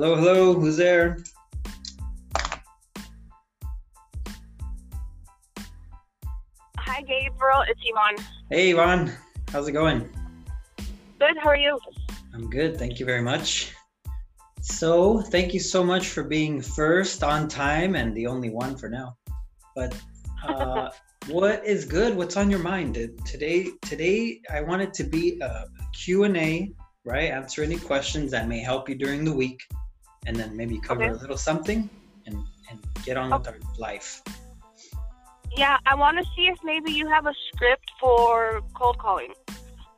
Hello, hello, who's there? Hi, Gabriel, it's Yvonne. Hey, Yvonne, how's it going? Good, how are you? I'm good, thank you very much. So, thank you so much for being first on time and the only one for now. But what is good? What's on your mind? Today, I want it to be a Q&A, right? Answer any questions that may help you during the week, and then maybe cover a little something and get on with our life. Yeah, I want to see if maybe you have a script for cold calling.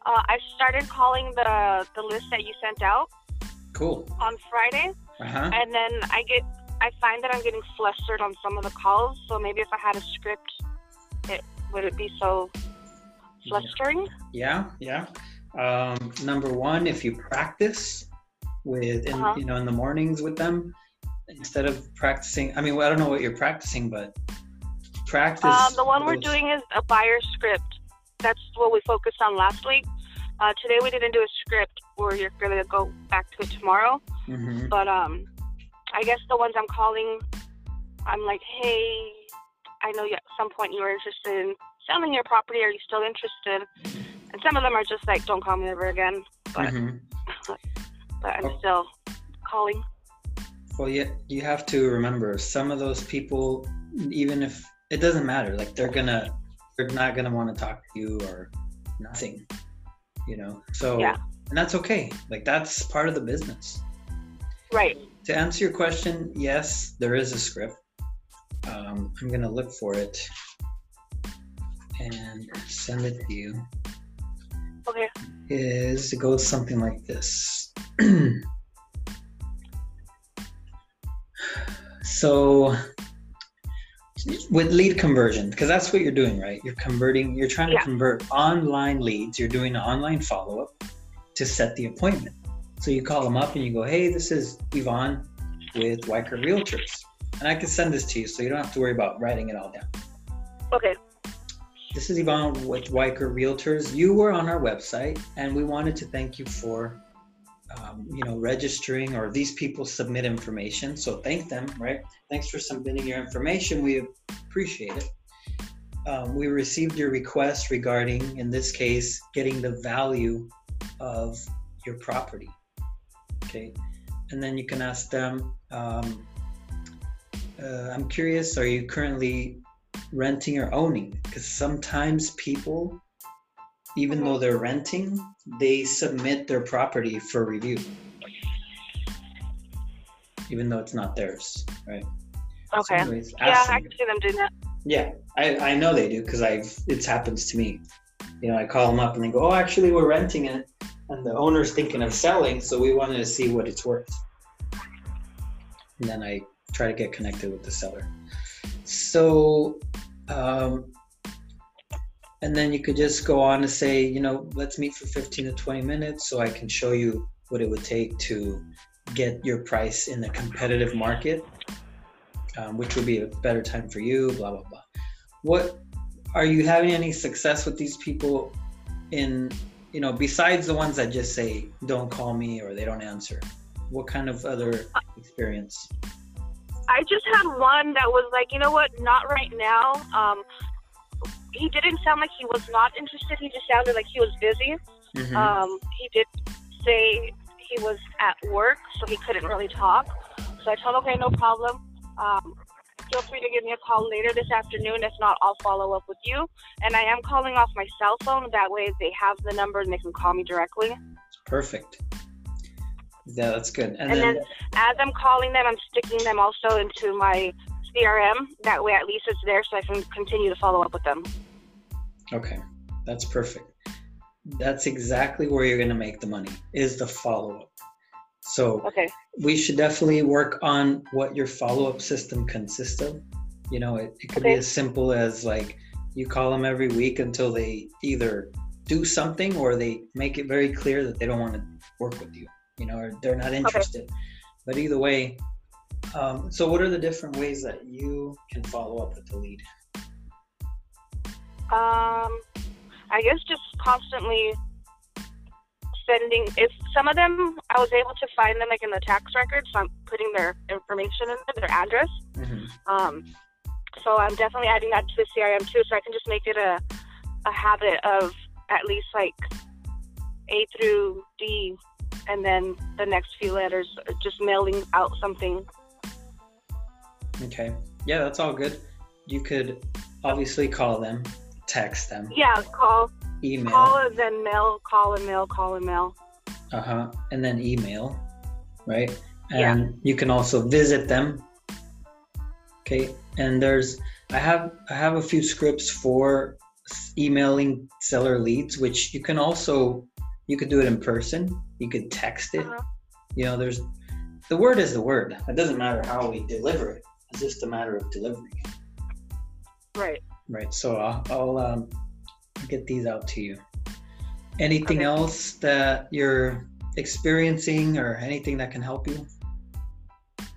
I started calling the list that you sent out. Cool. On Friday, and then I find that I'm getting flustered on some of the calls. So maybe if I had a script, would it be so flustering? Yeah. Number one, if you practice with, in the mornings with them, instead of practicing. I mean, I don't know what you're practicing, but practice. The one we're doing is a buyer script. That's what we focused on last week. Today we didn't do a script, or you're going to go back to it tomorrow. Mm-hmm. But I guess the ones I'm calling, I'm like, hey, I know you at some point you were interested in selling your property. Are you still interested? And some of them are just like, don't call me ever again. But, but I'm still calling. Well, you have to remember, some of those people, even if it doesn't matter, like they're not going to want to talk to you or nothing. And that's okay. Like, that's part of the business. Right. To answer your question, yes, there is a script. I'm going to look for it and send it to you. Okay. It goes something like this. So, with lead conversion, because that's what you're doing, right? You're converting, you're trying to convert online leads. You're doing an online follow-up to set the appointment. So you call them up and you go, hey, this is Yvonne with Weichert Realtors. And I can send this to you so you don't have to worry about writing it all down. Okay. This is Yvonne with Weichert Realtors. You were on our website and we wanted to thank you for, registering, or these people submit information. So thank them, right? Thanks for submitting your information. We appreciate it. We received your request regarding, in this case, getting the value of your property. Okay. And then you can ask them, I'm curious, are you currently renting or owning? Because sometimes people, even though they're renting, they submit their property for review, even though it's not theirs, right? Okay. Somebody's asking. Yeah, I see them doing that. Yeah, I know they do, because it happens to me. I call them up and they go, oh, actually, we're renting it, and the owner's thinking of selling, so we wanted to see what it's worth. And then I try to get connected with the seller. So, and then you could just go on to say, let's meet for 15 to 20 minutes so I can show you what it would take to get your price in the competitive market, which would be a better time for you, blah, blah, blah. Are you having any success with these people in, besides the ones that just say, don't call me or they don't answer? What kind of other experience? I just had one that was like, not right now. He didn't sound like he was not interested. He just sounded like he was busy. Mm-hmm. He did say he was at work, so he couldn't really talk. So I told him, okay, no problem. Feel free to give me a call later this afternoon. If not, I'll follow up with you. And I am calling off my cell phone. That way they have the number and they can call me directly. Perfect. Yeah, that's good. And then as I'm calling them, I'm sticking them also into my CRM. That way at least it's there so I can continue to follow up with them. Okay, that's perfect. That's exactly where you're going to make the money, is the follow-up. So we should definitely work on what your follow-up system consists of. It could be as simple as like you call them every week until they either do something or they make it very clear that they don't want to work with you, or they're not interested. Okay. But either way, so what are the different ways that you can follow up with the lead? I guess just constantly sending, if some of them, I was able to find them like in the tax record, so I'm putting their information in there, their address. Mm-hmm. So I'm definitely adding that to the CRM too, so I can just make it a habit of at least like A through D, and then the next few letters, just mailing out something. Okay. Yeah, that's all good. You could obviously call them, text them. Yeah, call. Email. Call and then mail, call and mail, call and mail. Uh-huh. And then email, right? And you can also visit them. Okay. And there's, I have a few scripts for emailing seller leads, which you can also, you could do it in person. You could text it. Uh-huh. You know, there's, the word is the word. It doesn't matter how we deliver it. It's just a matter of delivering it. Right. Right. So I'll get these out to you. Anything else that you're experiencing or anything that can help you?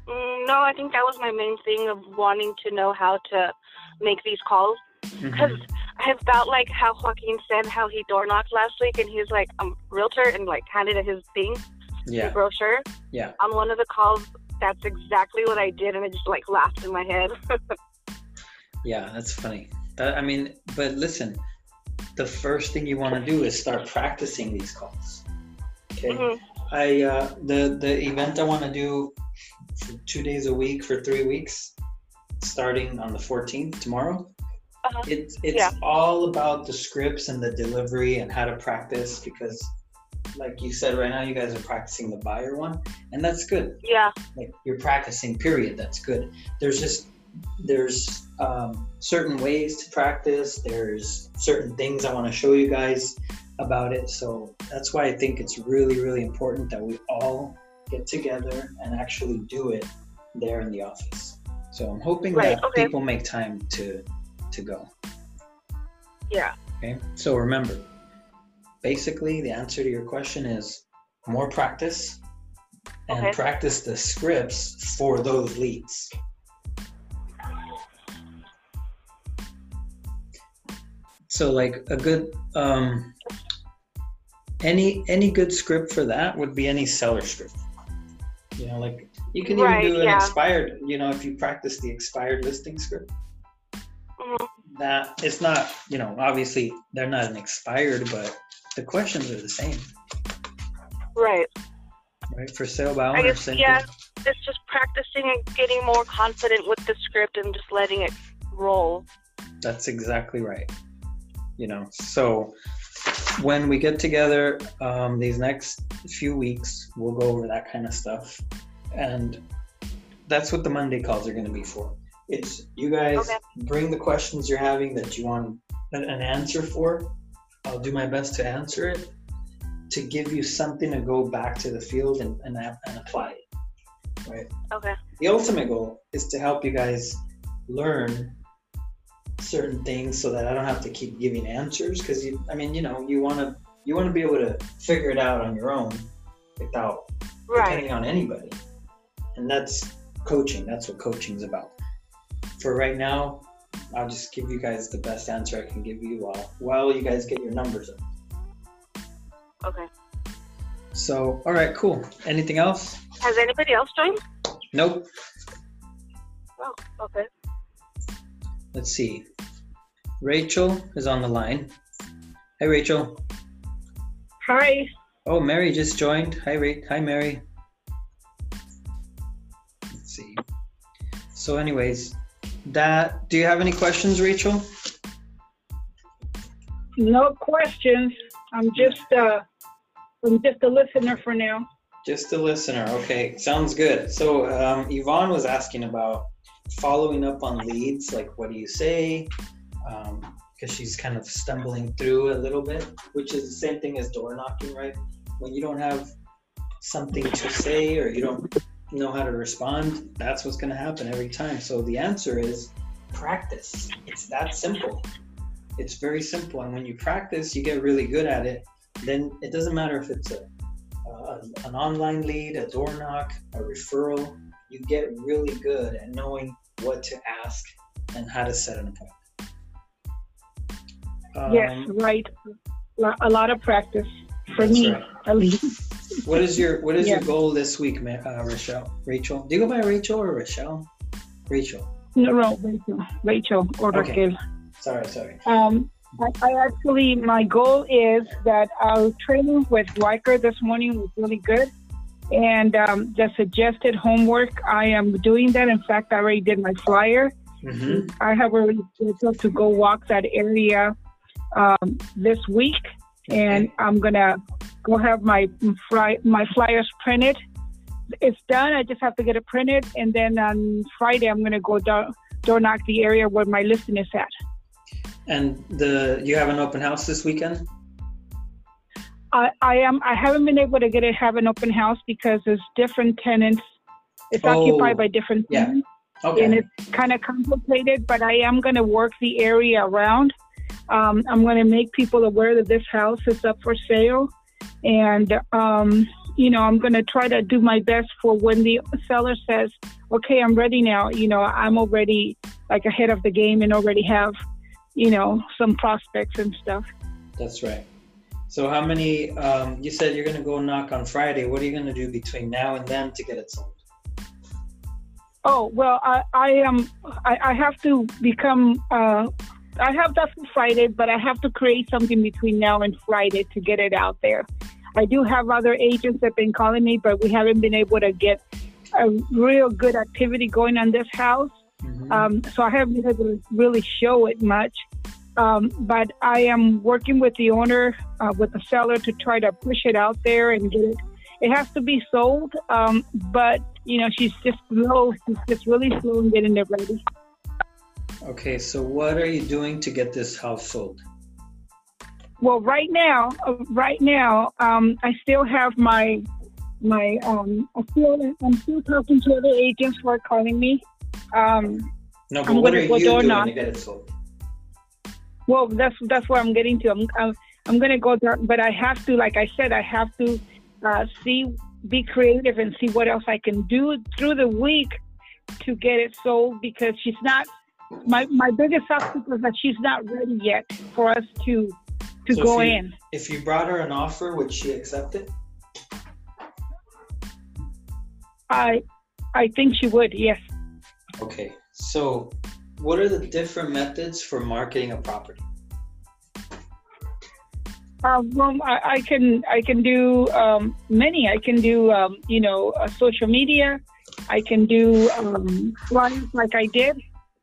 No, I think that was my main thing of wanting to know how to make these calls. Because I felt like how Joaquin said how he door knocked last week, and he was like, I'm a realtor, and like handed his thing, the brochure. Yeah. On one of the calls, that's exactly what I did, and I just like laughed in my head. Yeah, that's funny. I mean, but listen, the first thing you want to do is start practicing these calls. Okay. Mm-hmm. The event I want to do for 2 days a week for 3 weeks, starting on the 14th, tomorrow. Uh-huh. It's all about the scripts and the delivery and how to practice, because like you said, right now you guys are practicing the buyer one, and that's good. Yeah. Like you're practicing, period. That's good. There's certain ways to practice. There's certain things I want to show you guys about it. So that's why I think it's really, really important that we all get together and actually do it there in the office. So I'm hoping that people make time to go. Yeah. Okay. So remember, basically the answer to your question is more practice and practice the scripts for those leads. So like a good, any good script for that would be any seller script. You know, like you can even do an expired, you know, if you practice the expired listing script. Mm-hmm. That it's not, you know, obviously they're not an expired, but the questions are the same. Right. Right, for sale by owner. I guess, it's just practicing and getting more confident with the script and just letting it roll. That's exactly right. You know, so when we get together these next few weeks, we'll go over that kind of stuff. And that's what the Monday calls are going to be for. It's you guys bring the questions you're having that you want an answer for. I'll do my best to answer it, to give you something to go back to the field and apply it. Right? Okay. The ultimate goal is to help you guys learn certain things so that I don't have to keep giving answers, because you want to be able to figure it out on your own without depending on anybody. And that's coaching. That's what coaching is about. For right now, I'll just give you guys the best answer I can give you while you guys get your numbers up. Okay. So, all right, cool. Anything else? Has anybody else joined? Nope. Oh, okay. Let's see. Rachel is on the line. Hi, Rachel. Hi. Oh, Mary just joined. Hi, Mary. Let's see. So anyways, do you have any questions, Rachel? No questions. I'm just a listener for now. Just a listener. Okay, sounds good. So Yvonne was asking about following up on leads, like what do you say, because she's kind of stumbling through a little bit, which is the same thing as door knocking, right? When you don't have something to say or you don't know how to respond, that's what's going to happen every time. So the answer is practice. It's that simple. It's very simple, and when you practice, you get really good at it. Then it doesn't matter if it's an online lead, a door knock, a referral. You get really good at knowing what to ask and how to set an appointment. Yes, right. A lot of practice. for me, right, at least. What is your goal this week, Rachel? Do you go by Rachel or Rochelle? Rachel. No, Rachel or Raquel. Okay. Sorry. I actually, my goal is that our training with Weichert this morning was really good. And the suggested homework, I am doing that. In fact, I already did my flyer. Mm-hmm. I have already scheduled to go walk that area this week. Okay. And I'm going to go have my flyers printed. It's done. I just have to get it printed. And then on Friday, I'm going to go door knock the area where my listing is at. And you have an open house this weekend? I haven't been able to have an open house because there's different tenants. It's occupied by different tenants. Okay. And it's kind of complicated, but I am going to work the area around. I'm going to make people aware that this house is up for sale. And, I'm going to try to do my best for when the seller says, okay, I'm ready now. I'm already like ahead of the game and already have, some prospects and stuff. That's right. So how many, you said you're going to go knock on Friday. What are you going to do between now and then to get it sold? Oh, well, I have to become, I have that for Friday, but I have to create something between now and Friday to get it out there. I do have other agents that have been calling me, but we haven't been able to get a real good activity going on this house. Mm-hmm. So I haven't been able to really show it much. But I am working with the owner, with the seller to try to push it out there and get it. It has to be sold, but, she's just really slow in getting it ready. Okay, so what are you doing to get this house sold? Well, right now, I still have my I'm still talking to other agents who are calling me. No, but what are you doing to get it sold? Well, that's where I'm getting to. I'm going to go there, but I have to, like I said, I have to be creative and see what else I can do through the week to get it sold, because she's not, my biggest obstacle is that she's not ready yet for us to go in. If you brought her an offer, would she accept it? I think she would, yes. Okay, so what are the different methods for marketing a property? Well, I can do many. I can do social media. I can do flyers like I did.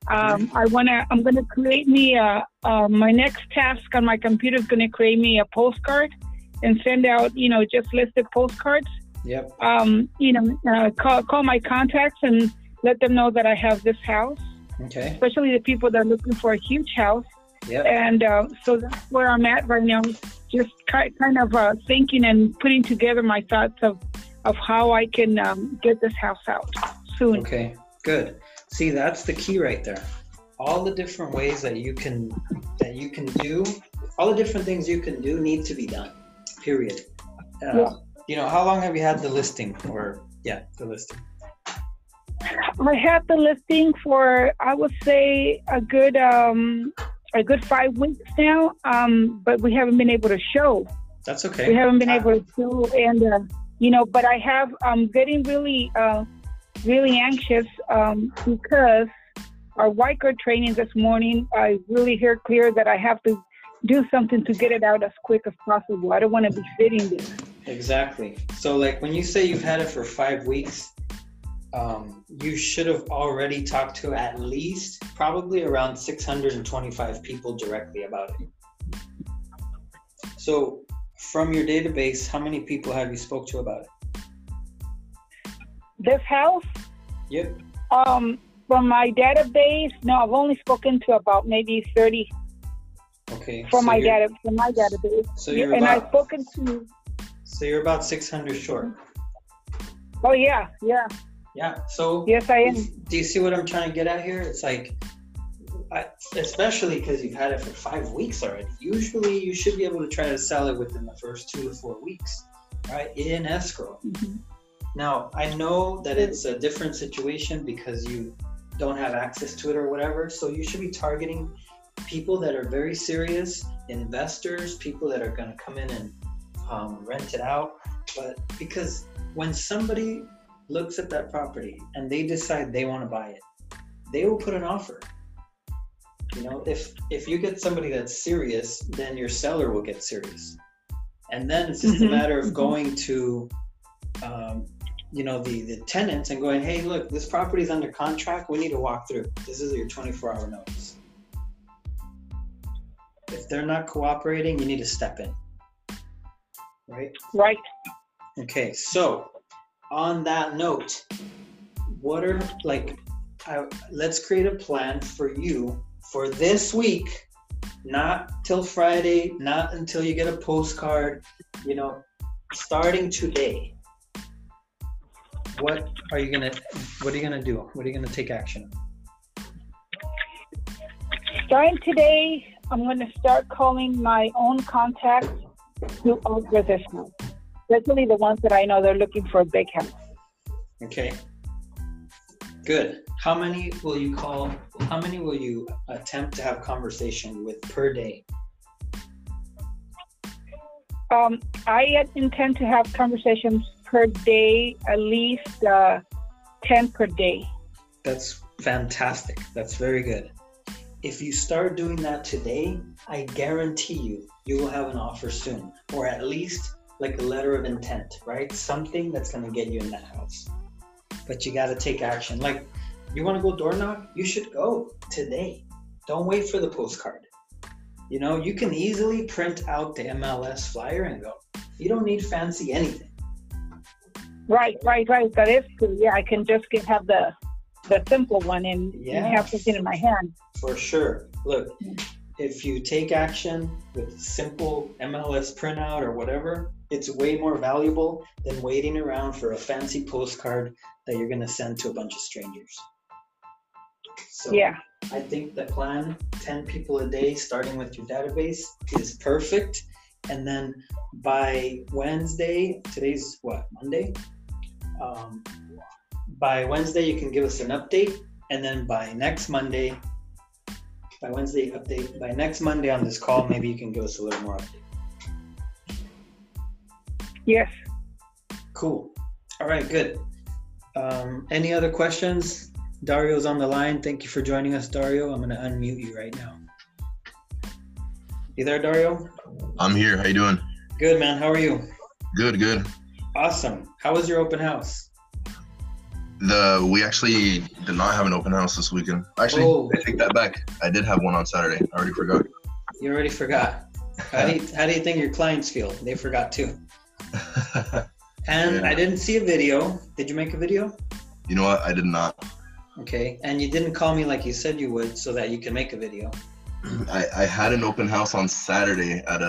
I'm gonna create me my next task on my computer is gonna create me a postcard and send out just listed postcards. Yep. Call my contacts and let them know that I have this house. Okay. Especially the people that are looking for a huge house. Yep. And so that's where I'm at right now. Just kind of thinking and putting together my thoughts of how I can get this house out soon. Okay, good. See, that's the key right there. All the different ways that you can do, all the different things you can do need to be done, period. How long have you had the listing? I had the listing for, I would say, a good 5 weeks now, but we haven't been able to show. That's okay. We haven't been able to show, and but I'm getting really, really anxious because our Weichert training this morning, I really hear clear that I have to do something to get it out as quick as possible. I don't want to be sitting there. Exactly. So, like when you say you've had it for 5 weeks, you should have already talked to at least probably around 625 people directly about it. So from your database, how many people have you spoke to about it? This house? Yep. From my database, no, I've only spoken to about maybe 30. Okay. From my database. So you're I've spoken to. So you're about 600 short. Oh yeah. So yes, I am. Do you see what I'm trying to get at here? It's like, especially because you've had it for 5 weeks already. Usually, you should be able to try to sell it within the first 2 to 4 weeks, right? In escrow. Mm-hmm. Now, I know that it's a different situation because you don't have access to it or whatever. So you should be targeting people that are very serious investors, people that are going to come in and rent it out. But because when somebody looks at that property and they decide they want to buy it, they will put an offer. You know, if you get somebody that's serious, then your seller will get serious. And then it's just a matter of going to, you know, the tenants and going, hey, look, this property is under contract. We need to walk through. This is your 24-hour notice. If they're not cooperating, you need to step in. Right? Right. Okay. So on that note, what are, like, let's create a plan for you for this week, not till Friday, not until you get a postcard, you know, starting today. What are you gonna do? What are you gonna take action on? Starting today, I'm gonna start calling my own contacts who offer this house, especially the ones that I know they're looking for a big house. Okay. Good. How many will you call? How many will you attempt to have conversation with per day? I intend to have conversations per day, at least 10 per day. That's fantastic. That's very good. If you start doing that today, I guarantee you, you will have an offer soon, or at least like a letter of intent, right? Something that's going to get you in that house. But you got to take action. Like, you want to go door knock? You should go today. Don't wait for the postcard. You know, you can easily print out the MLS flyer and go. You don't need fancy anything. Right. That is true. Yeah, I can just have the simple one and have something in my hand. For sure. Look, if you take action with simple MLS printout or whatever, it's way more valuable than waiting around for a fancy postcard that you're going to send to a bunch of strangers. So yeah. I think the plan, 10 people a day, starting with your database, is perfect. And then by Wednesday, today's what, Monday? By Wednesday, you can give us an update. And then by next Monday on this call, maybe you can give us a little more update. Yes. Cool. All right, good. Any other questions? Dario's on the line. Thank you for joining us, Dario. I'm going to unmute you right now. You there, Dario? I'm here. How you doing? Good, man. How are you? Good. Awesome. How was your open house? We actually did not have an open house this weekend. Actually, I take that back. I did have one on Saturday. I already forgot. You already forgot. How do you think your clients feel? They forgot too. And yeah. I didn't see a video. Did you make a video? You know what? I did not. Okay. And you didn't call me like you said you would so that you can make a video. I had an open house on Saturday at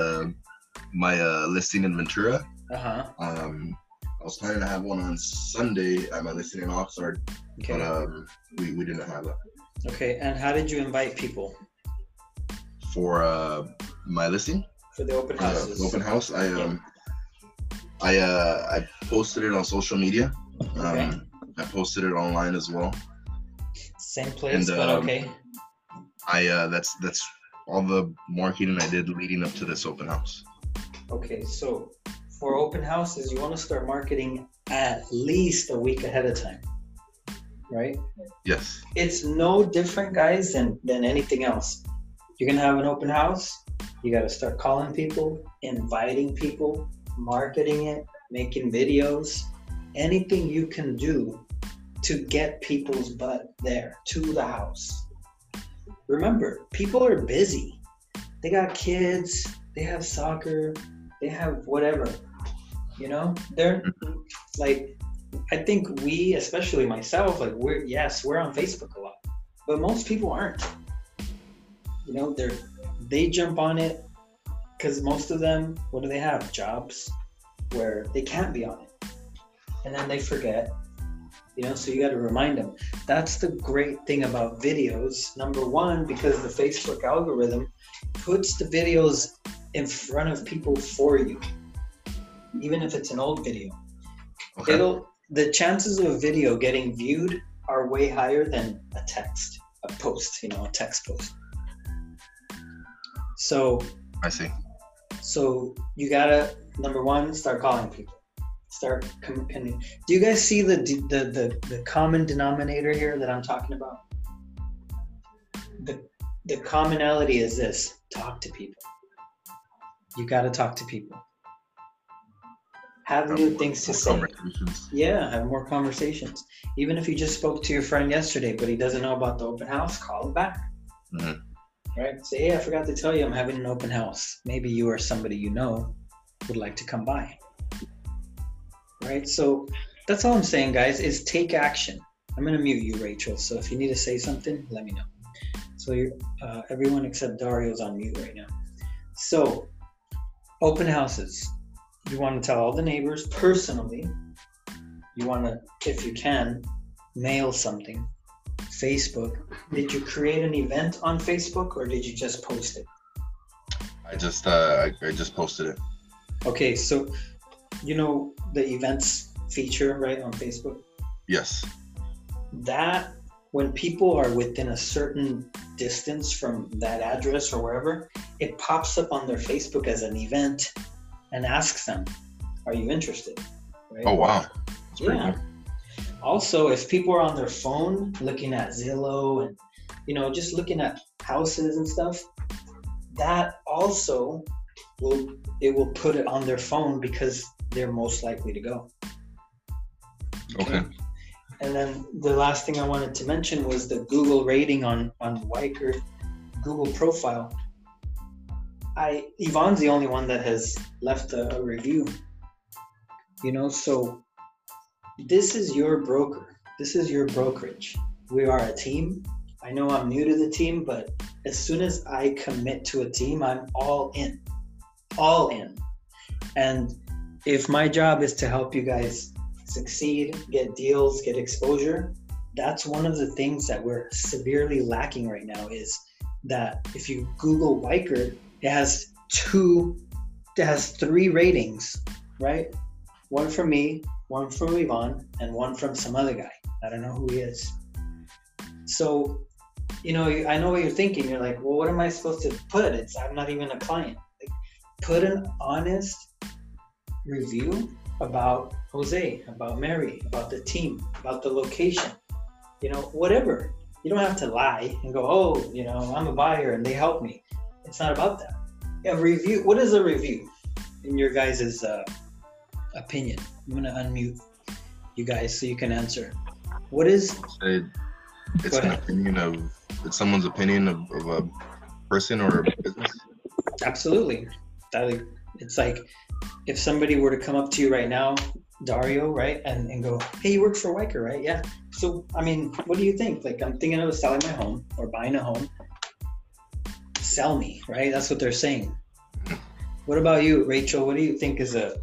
my listing in Ventura. Uh-huh. I was planning to have one on Sunday at my listing in Oxnard. Okay. But we didn't have that. Okay. And how did you invite people? For my listing? For the open houses. Open house. I posted it on social media. Okay. I posted it online as well. Same place, and, but okay. That's all the marketing I did leading up to this open house. Okay, so for open houses, you want to start marketing at least a week ahead of time, right? Yes. It's no different, guys, than anything else. You're gonna have an open house. You got to start calling people, inviting people, marketing it, making videos, anything you can do to get people's butt there to the house. Remember, people are busy. They got kids, they have soccer, they have whatever, you know, they're like, I think we, especially myself, like we're on Facebook a lot, but most people aren't, you know, they jump on it. Because most of them, what do they have? Jobs where they can't be on it. And then they forget, you know, so you got to remind them. That's the great thing about videos. Number one, because the Facebook algorithm puts the videos in front of people for you, even if it's an old video. Okay. The chances of a video getting viewed are way higher than a text post. So I see. So you gotta number one, start calling people. Start communicating. Do you guys see the common denominator here that I'm talking about? The commonality is this: talk to people. You got to talk to people. Have new things to say. Yeah, have more conversations. Even if you just spoke to your friend yesterday, but he doesn't know about the open house, call him back. Mm-hmm. Right? Say, hey, I forgot to tell you, I'm having an open house. Maybe you or somebody you know would like to come by. Right? So that's all I'm saying, guys, is take action. I'm going to mute you, Rachel. So if you need to say something, let me know. So everyone except Dario's on mute right now. So open houses. You want to tell all the neighbors personally. You want to, if you can, mail something. Facebook. Did you create an event on Facebook or did you just post it? I just posted it. Okay, so you know the events feature, right, on Facebook? Yes. That, when people are within a certain distance from that address or wherever, it pops up on their Facebook as an event. And ask them, are you interested? Right? Oh, wow. That's yeah. Also, if people are on their phone looking at Zillow and, you know, just looking at houses and stuff, that also will put it on their phone because they're most likely to go. Okay. And then the last thing I wanted to mention was the Google rating on Weichert Google profile. Yvonne's the only one that has left a review, you know, so this is your broker. This is your brokerage. We are a team. I know I'm new to the team, but as soon as I commit to a team, I'm all in. And if my job is to help you guys succeed, get deals, get exposure, that's one of the things that we're severely lacking right now is that if you Google Weichert, it has three ratings, right? One from me, one from Yvonne, and one from some other guy. I don't know who he is. So, you know, I know what you're thinking. You're like, well, what am I supposed to put? I'm not even a client. Like, put an honest review about Jose, about Mary, about the team, about the location, you know, whatever. You don't have to lie and go, oh, you know, I'm a buyer and they helped me. It's not about that. A review. What is a review in your guys' opinion? I'm going to unmute you guys so you can answer. What is... It's an opinion of... It's someone's opinion of a person or a business? Absolutely. It's like if somebody were to come up to you right now, Dario, right? And go, hey, you work for Weichert, right? Yeah. So, I mean, what do you think? Like, I'm thinking of selling my home or buying a home. Sell me, right? That's what they're saying. What about you, Rachel? What do you think is a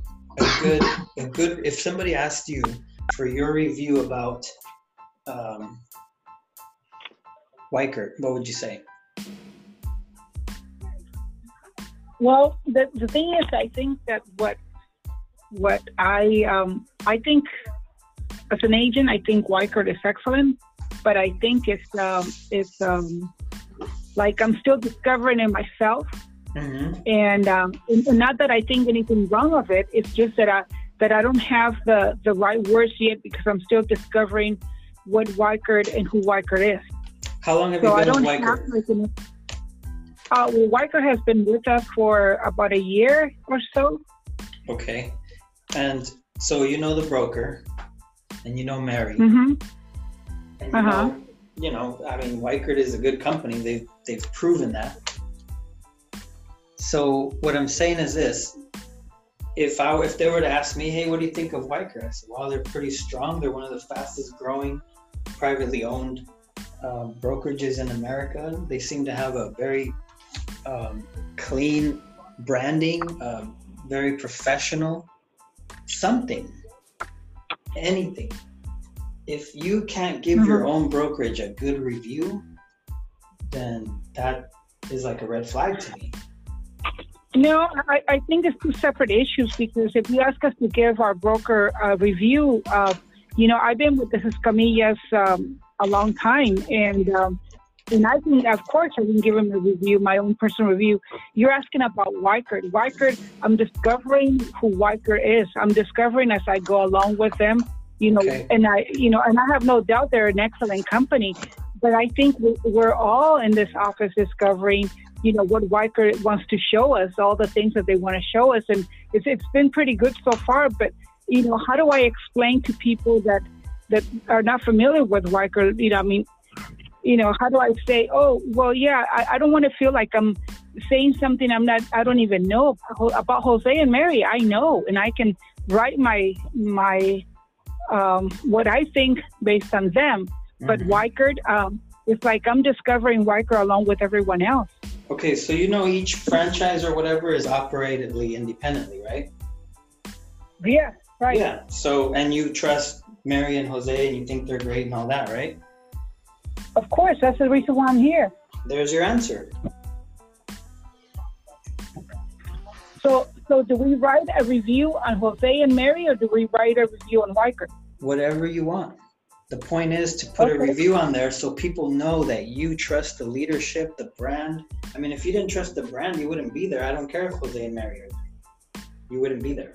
good if somebody asked you for your review about Weichert, what would you say? Well, the thing is, I think that what I think as an agent, I think Weichert is excellent, but I think it's like I'm still discovering it myself. Mm-hmm. And not that I think anything wrong of it. It's just that I don't have the right words yet because I'm still discovering what Weichert and who Weichert is. How long have you been on Weichert? Well, Weichert has been with us for about a year or so. Okay. And so you know the broker and you know Mary. Mm-hmm. And you know, I mean, Weichert is a good company. They've proven that. So what I'm saying is this: if they were to ask me, hey, what do you think of Weichert? I said, well, they're pretty strong. They're one of the fastest growing privately owned brokerages in America. They seem to have a very clean branding, very professional, anything. If you can't give your own brokerage a good review, then that is like a red flag to me. No, I think it's two separate issues because if you ask us to give our broker a review, you know, I've been with the Escamillas a long time, and And I think, of course, I can give him a review, my own personal review. You're asking about Weichert. Weichert, I'm discovering who Weichert is. I'm discovering as I go along with them, you know, okay. And I have no doubt they're an excellent company. But I think we're all in this office discovering, you know, what Weichert wants to show us, all the things that they want to show us. And it's been pretty good so far. But, you know, how do I explain to people that are not familiar with Weichert, you know, I mean, you know, how do I say, oh, well, yeah, I don't want to feel like I'm saying something I don't even know about Jose and Mary. I know, and I can write my what I think based on them. Mm-hmm. But Weichert, it's like I'm discovering Weichert along with everyone else. Okay, so you know each franchise or whatever is operatedly independently, right? Yeah, right. Yeah, so, and you trust Mary and Jose and you think they're great and all that, right? Of course, that's the reason why I'm here. There's your answer. So do we write a review on Jose and Mary, or do we write a review on Weichert? Whatever you want. The point is to put a review on there so people know that you trust the leadership, the brand. I mean, if you didn't trust the brand, you wouldn't be there. I don't care if Jose and Mary are there. You wouldn't be there.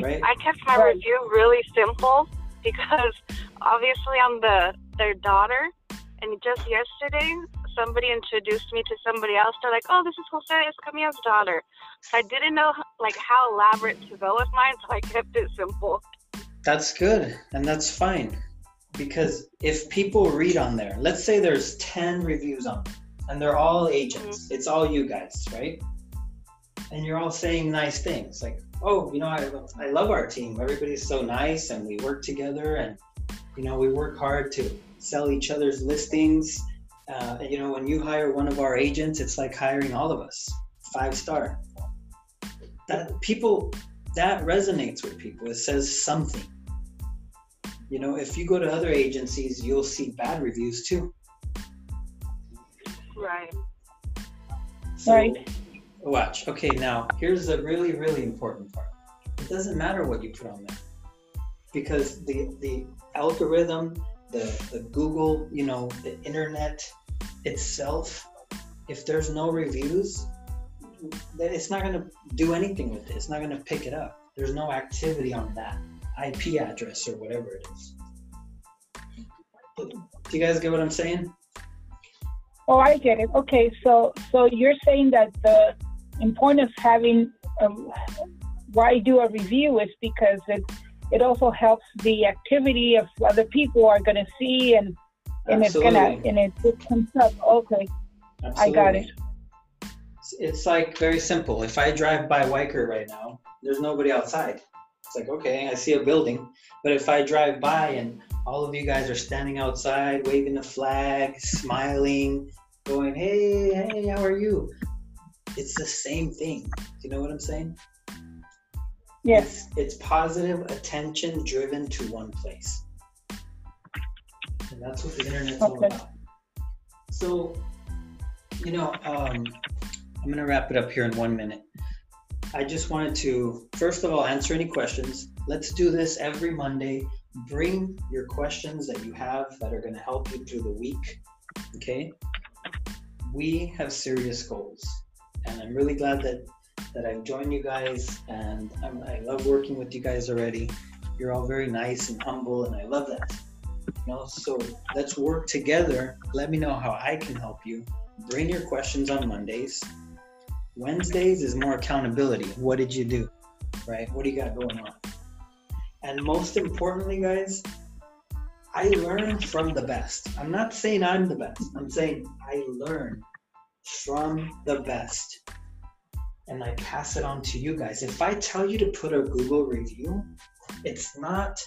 Right? I kept my review really simple, because obviously I'm their daughter, and just yesterday somebody introduced me to somebody else. They're like, oh, this is Jose Escamilla's daughter. So I didn't know like how elaborate to go with mine, so I kept it simple. That's good, and that's fine, because if people read on there, let's say there's 10 reviews on there, and they're all agents. Mm-hmm. It's all you guys, right? And you're all saying nice things like, oh, you know, I love our team. Everybody's so nice, and we work together, and, you know, we work hard to sell each other's listings. And, you know, when you hire one of our agents, it's like hiring all of us. 5-star. That resonates with people. It says something. You know, if you go to other agencies, you'll see bad reviews too. Right. So, right. Watch. Okay, now here's the really, really important part. It doesn't matter what you put on there, because the algorithm, the Google, you know, the internet itself, if there's no reviews, then it's not going to do anything with it. It's not going to pick it up. There's no activity on that IP address or whatever it is. Do you guys get what I'm saying? Oh, I get it. Okay, so you're saying that the importance of having why do a review is because it also helps the activity of other people are going to see, and it's going to, and it comes up. Okay. Absolutely. I got it. It's like very simple. If I drive by Weichert right now, there's nobody outside. It's like, okay, I see a building. But if I drive by and all of you guys are standing outside, waving the flag, smiling, going, hey, how are you? It's the same thing. Do you know what I'm saying? Yes. It's positive attention driven to one place. And that's what the internet's all about. So, you know, I'm going to wrap it up here in 1 minute. I just wanted to, first of all, answer any questions. Let's do this every Monday. Bring your questions that you have that are going to help you through the week, okay? We have serious goals, and I'm really glad that I've joined you guys, and I love working with you guys already. You're all very nice and humble, and I love that. You know, so let's work together. Let me know how I can help you. Bring your questions on Mondays. Wednesdays is more accountability. What did you do, right? What do you got going on? And most importantly, guys, I learn from the best. I'm not saying I'm the best. I'm saying I learn from the best. And I pass it on to you guys. If I tell you to put a Google review, it's not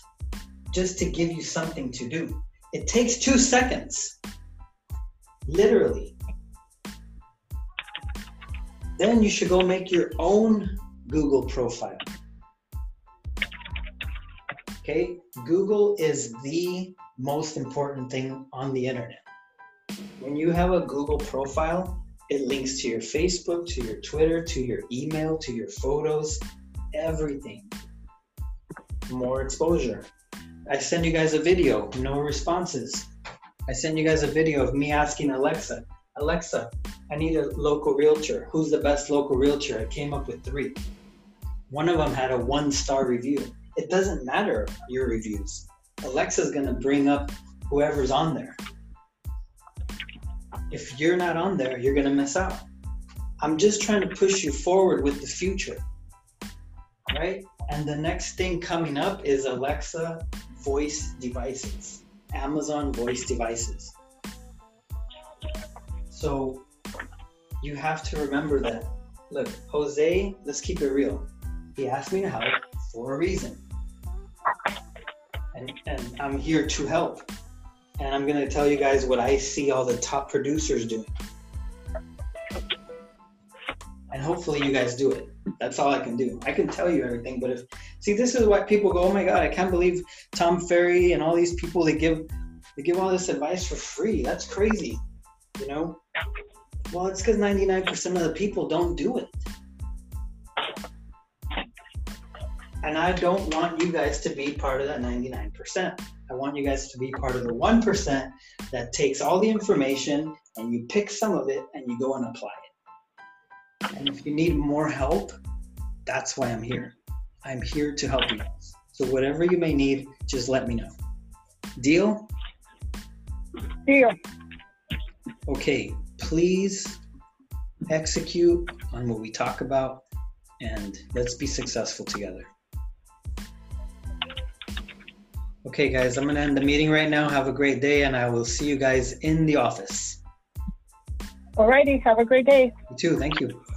just to give you something to do. It takes 2 seconds. Literally. Then you should go make your own Google profile. Okay, Google is the most important thing on the internet. When you have a Google profile, it links to your Facebook, to your Twitter, to your email, to your photos, everything. More exposure. I send you guys a video, no responses. I send you guys a video of me asking Alexa, Alexa, I need a local realtor. Who's the best local realtor? I came up with 3. One of them had a 1-star review. It doesn't matter your reviews. Alexa's gonna bring up whoever's on there. If you're not on there, you're gonna miss out. I'm just trying to push you forward with the future, right? And the next thing coming up is Alexa voice devices, Amazon voice devices. So you have to remember that. Look, Jose, let's keep it real. He asked me to help for a reason. And I'm here to help. And I'm going to tell you guys what I see all the top producers doing. And hopefully you guys do it. That's all I can do. I can tell you everything, but see, this is why people go, oh my God, I can't believe Tom Ferry and all these people, they give all this advice for free. That's crazy, you know? Well, it's because 99% of the people don't do it. And I don't want you guys to be part of that 99%. I want you guys to be part of the 1% that takes all the information and you pick some of it and you go and apply it. And if you need more help, that's why I'm here. I'm here to help you guys. So whatever you may need, just let me know. Deal? Deal. Okay, please execute on what we talk about and let's be successful together. Okay, guys, I'm going to end the meeting right now. Have a great day, and I will see you guys in the office. All righty. Have a great day. You too. Thank you.